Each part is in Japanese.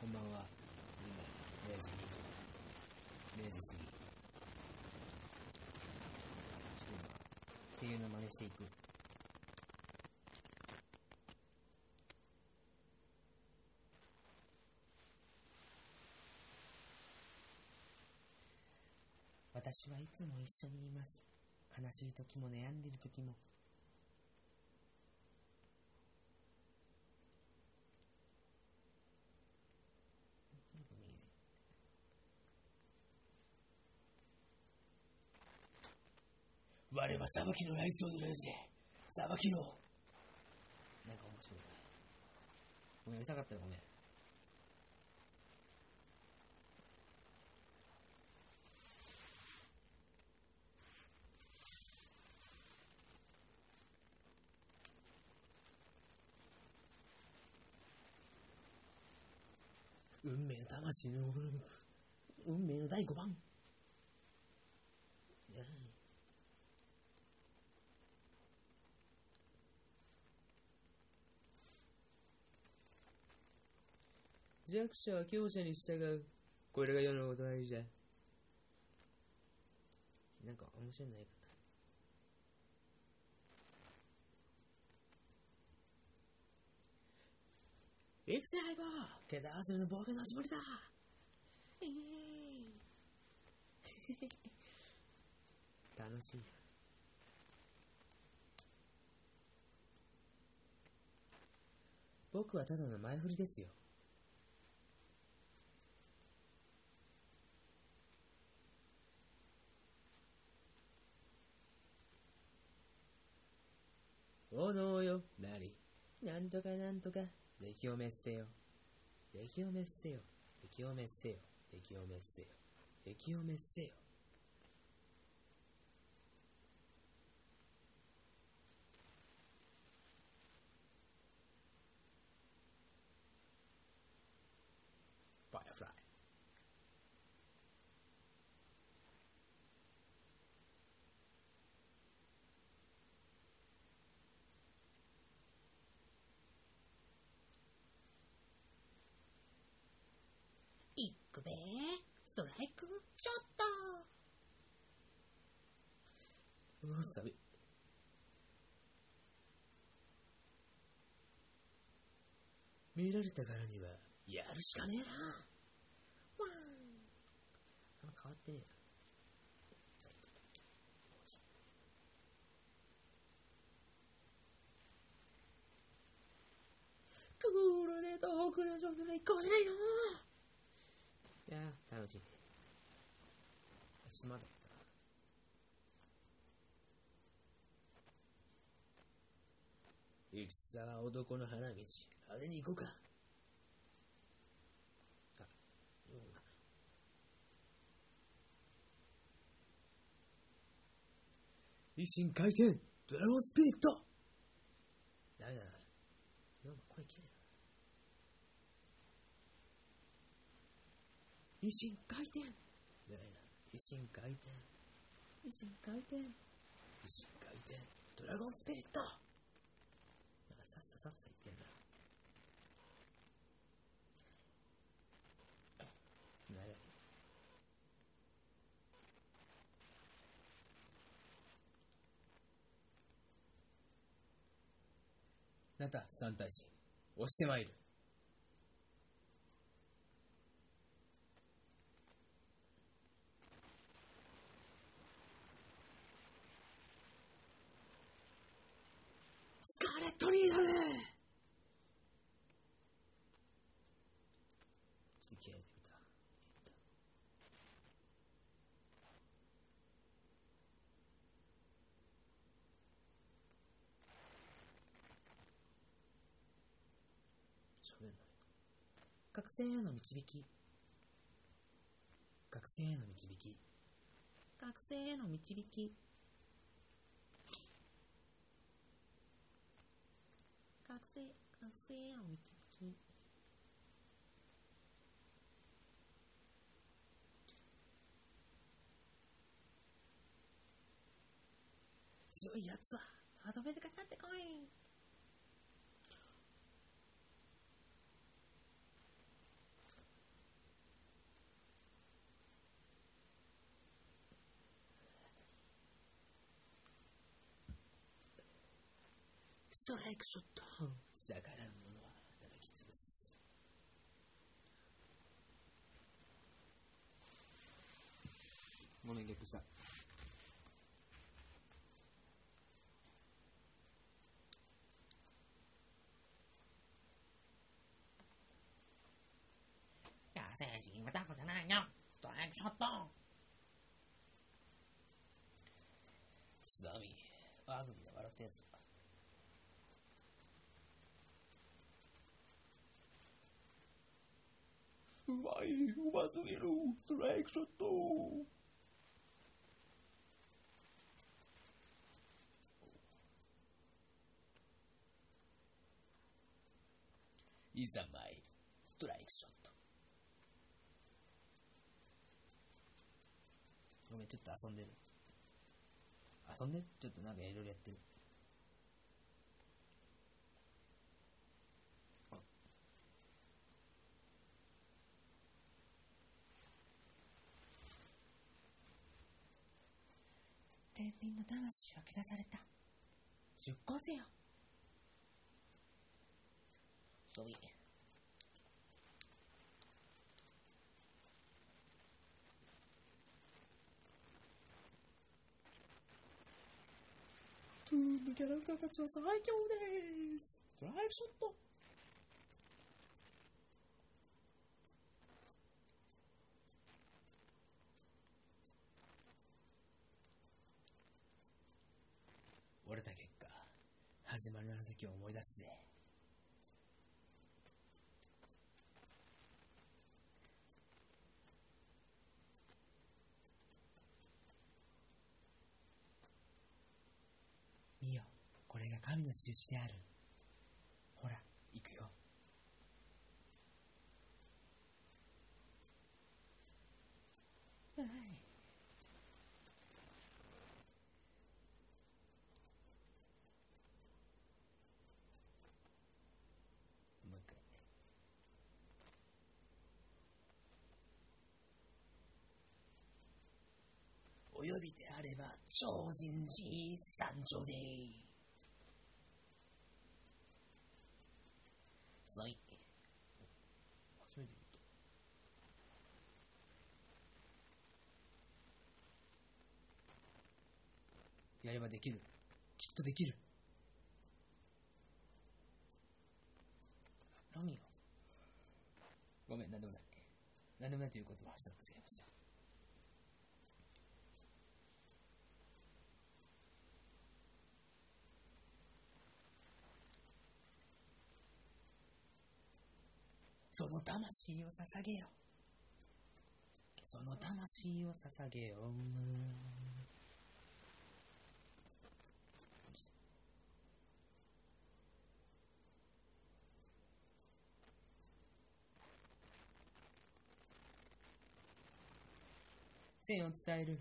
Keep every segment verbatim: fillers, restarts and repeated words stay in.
こんばんは。今れいじにじゅうごふん、れいじ過ぎ、ちょっと今声優の真似していく。私はいつも一緒にいます。悲しい時も悩んでいる時も。我は裁きのライスを塗られて、裁きの。なんか面白いね。ごめん、うざかったらごめん。運命の魂のおぐるむく。運命のだいごばん。弱者は強者に従う。これが世の終わりじゃ。なんか面白いんじゃないかな。育成敗北、ケダーズの冒険の始まりだ。イエーイ楽しい。僕はただの前振りですよ。炎よなり、なんとかなんとか敵を滅せよ、敵を滅せよ、敵を滅せよ、敵を滅せよ、敵を滅せよ。ファイアフライ。べーストライクショット。うわ、寒い。見られたからにはやるしかねえな。わーあんま変わってねえな。クールで遠くの状況に行こうじゃないの。いやー、楽しい。ちょっと待って。戦は男の花道、あれに行こうか。あ、うん、一心回転、ドラゴンスピリット。ダメだな。なんか声切れない。一心回転じゃないな。一心回転、一心回転、一心回転、ドラゴンスピリット。なんかさっささっさ言ってんな。なんやねん。なた三大神、押してまいる。トリードル。ちょっと気合い入れてみた。喋んない。覚醒への導き。覚醒への導き。覚醒への導き。覚醒、覚醒への導き。強いやつはまとめてかかってこい。ストライクショット、逆らう者は叩き潰す。ごめん、逆した。野生児はタコじゃないよ。ストライクショット。スダミー、アグリが笑ったやつだ。うまい、うますぎる。ストライクショット。いざまい、ストライクショット。ごめん、ちょっと遊んでる。遊んでるちょっとなんかいろいろやってる。あ、天秤の魂は下された。出航せよ。飛びトゥーンのキャラクターたちは最強です。ストライクショット。折れた結果、始まりの時を思い出すぜ。これが神の印である。ほら、行くよ。はい。もう一回。お呼びであれば超人寺参上でー。初めて見た。やればできる。きっとできる。ロミオ。ごめん、なんでもない。なんでもないということを発射の間違えました。その魂を捧げよ。その魂を捧げよ。線を伝える。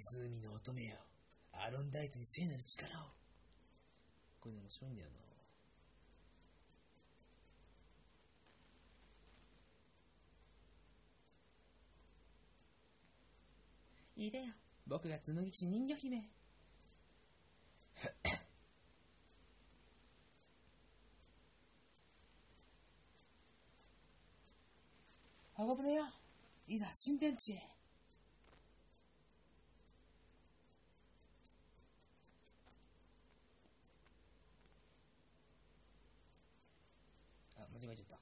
湖の乙女よ、アロンダイトに聖なる力を。これで面白いんだよな。いいだよ、僕が紡ぎし人魚姫。運ぶのよ、いざ新天地へ。間違えちゃった。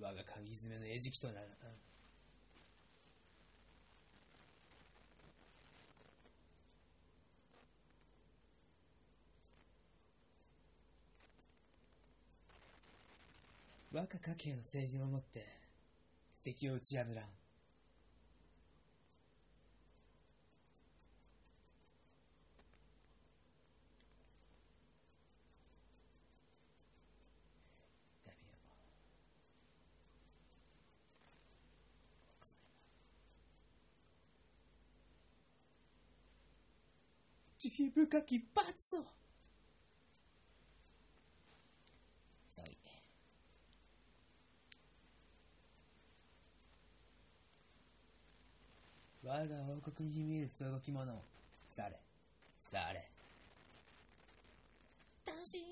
我が鍵爪の餌食となる。我が家系の正義を持って敵を打ち破らん。慈悲深き罰を。そういえ。我が王国に秘める不動き者。され、され。楽しい。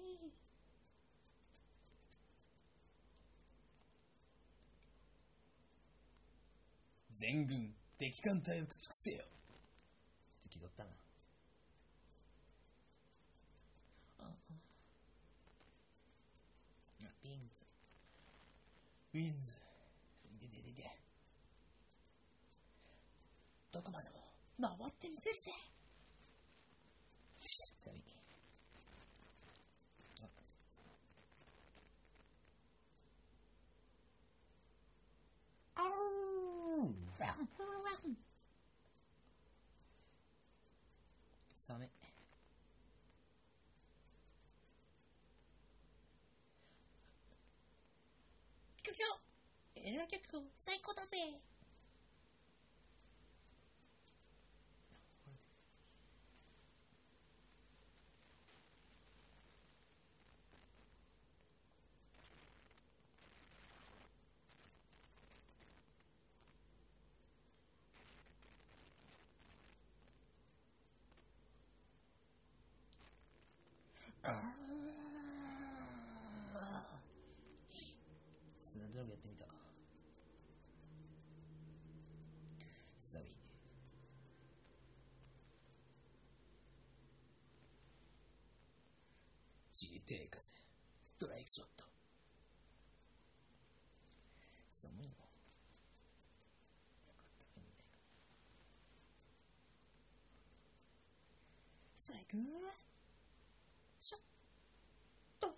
全軍敵艦隊を駆逐せよ。ちょっと気取ったな。ああ。ピンズ。ウィンズ。いでででで。どこまでも回ってみせるぜ。サビ。あう。サメ局長エルア脚本最高だぜ。ちょっとなんとなくやってみた。サビ。チリテレカセストライクショット。寒いの。ストライク。ショットーン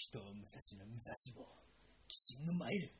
人を武蔵の武蔵坊鬼神のマイル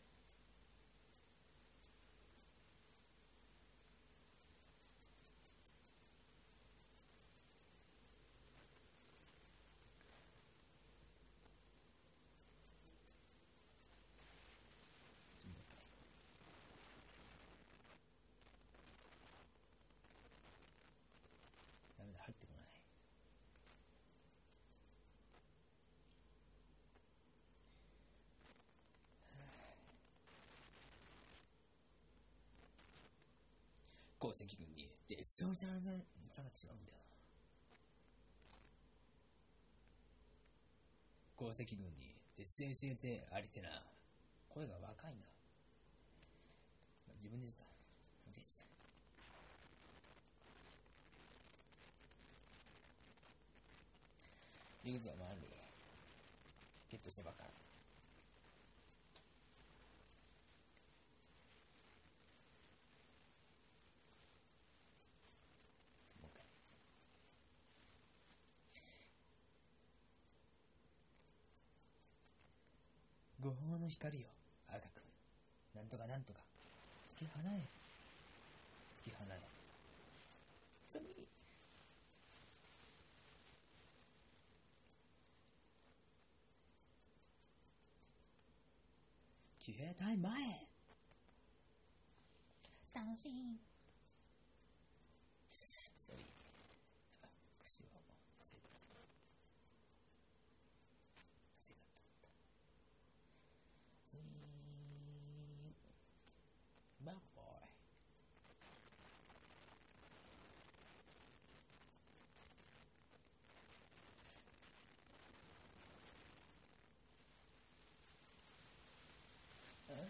鉱石軍に出そうじゃないのとは違うんだよな。鉱石軍に出世しててありてな。声が若いな。自分で言った。間違えちゃった。リグズは回るで。ゲットしたばっかり。五方の光よ、赤くなんとかなんとか突き放え突き放えそれに消えたい前楽しいそれに口はもう出せたMy boy. Uh-huh.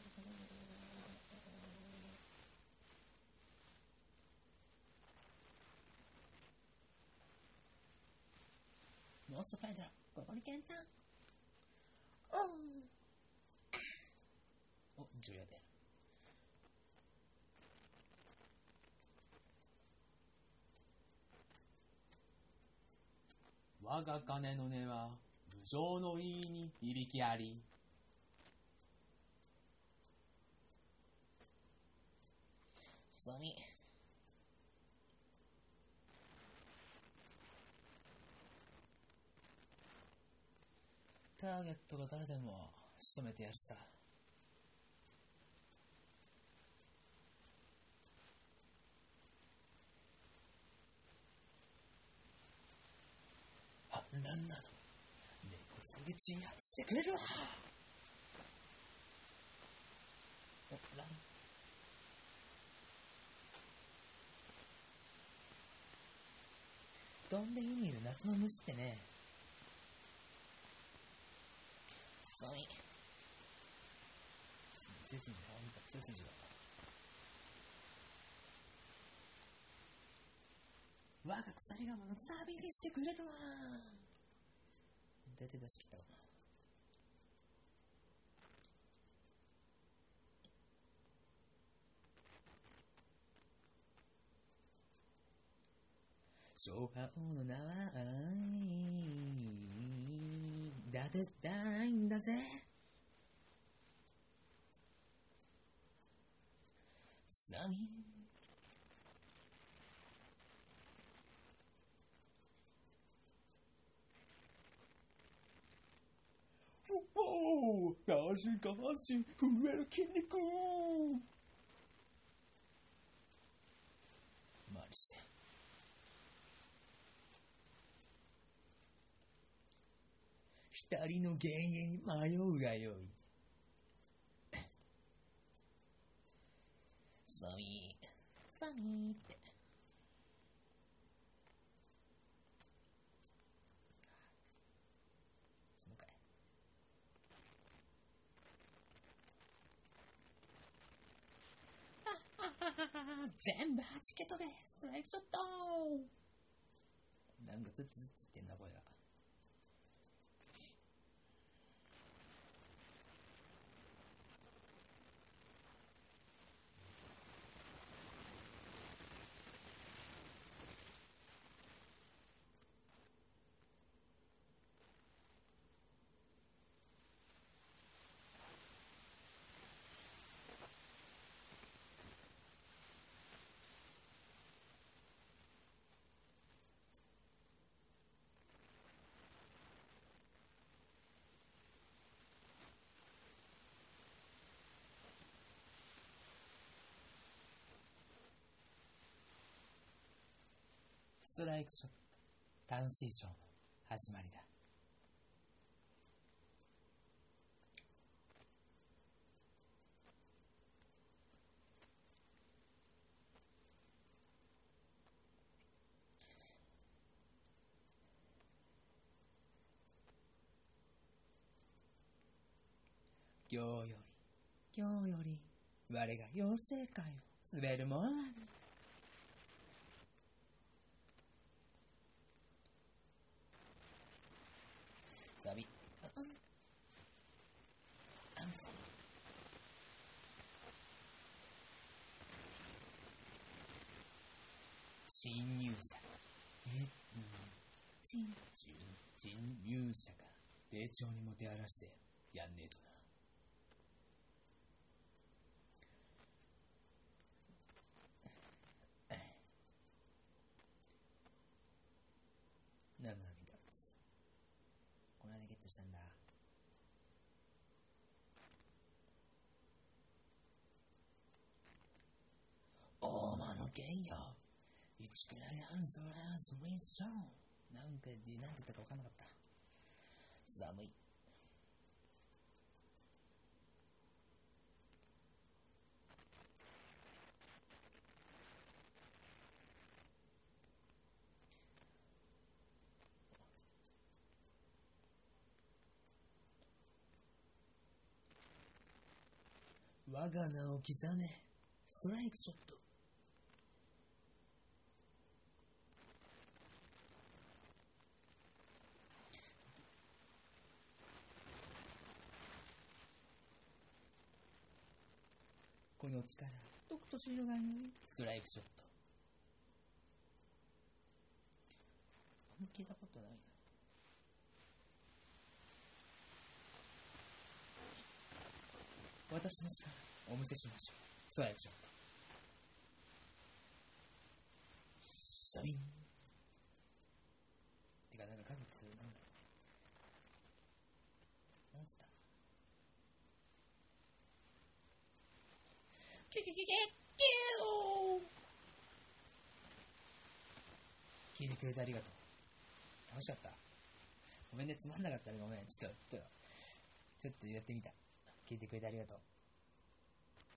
モスファイドラ、ここに健さん。お、重要だ。我が鐘の音は無情の意に響きあり。サミ。ターゲットが誰でも仕留めてやるさ。反乱など根こそぎ鎮圧してくれるわ。お、ラン飛んで海にいる夏の虫ってね、そい背筋が背筋が我が鎖がものサービングしてくれるわ。出て出し切ったかな。勝敗の名は愛だてじゃないんだぜ。サインおおー、足が足震える筋肉マジで左の幻影に迷うがよい。サミー、サミーって。そのかい。あっはっはっはっは、全部はじけ飛べ、ストライクショット。なんかずつずつってんな、これが。ストライクショット、タウンシーショーの始まりだ。行より行より我が妖精界を滑るものなり。サビ、ああ、アンソン、侵入者、え、うん、侵入者か、丁重にもてあらしてやんねえとな。したんだ。おまのけんよ。一くらいなんそらそれいしょ。なんかでなんて言ったか分かんなかった。寒い。我が名を刻め、ストライクショット。この力、とくとしのがいい、ストライクショット。あんま聞いたことないな。私の力。お見せしましょう。ストライクショット。サビン。てかなんか覚悟するなんだろう。聞いてくれてありがとう。楽しかった。ごめんね、つまんなかったね。ごめん。ちょっと、ちょっとやってみた。聞いてくれてありがとう。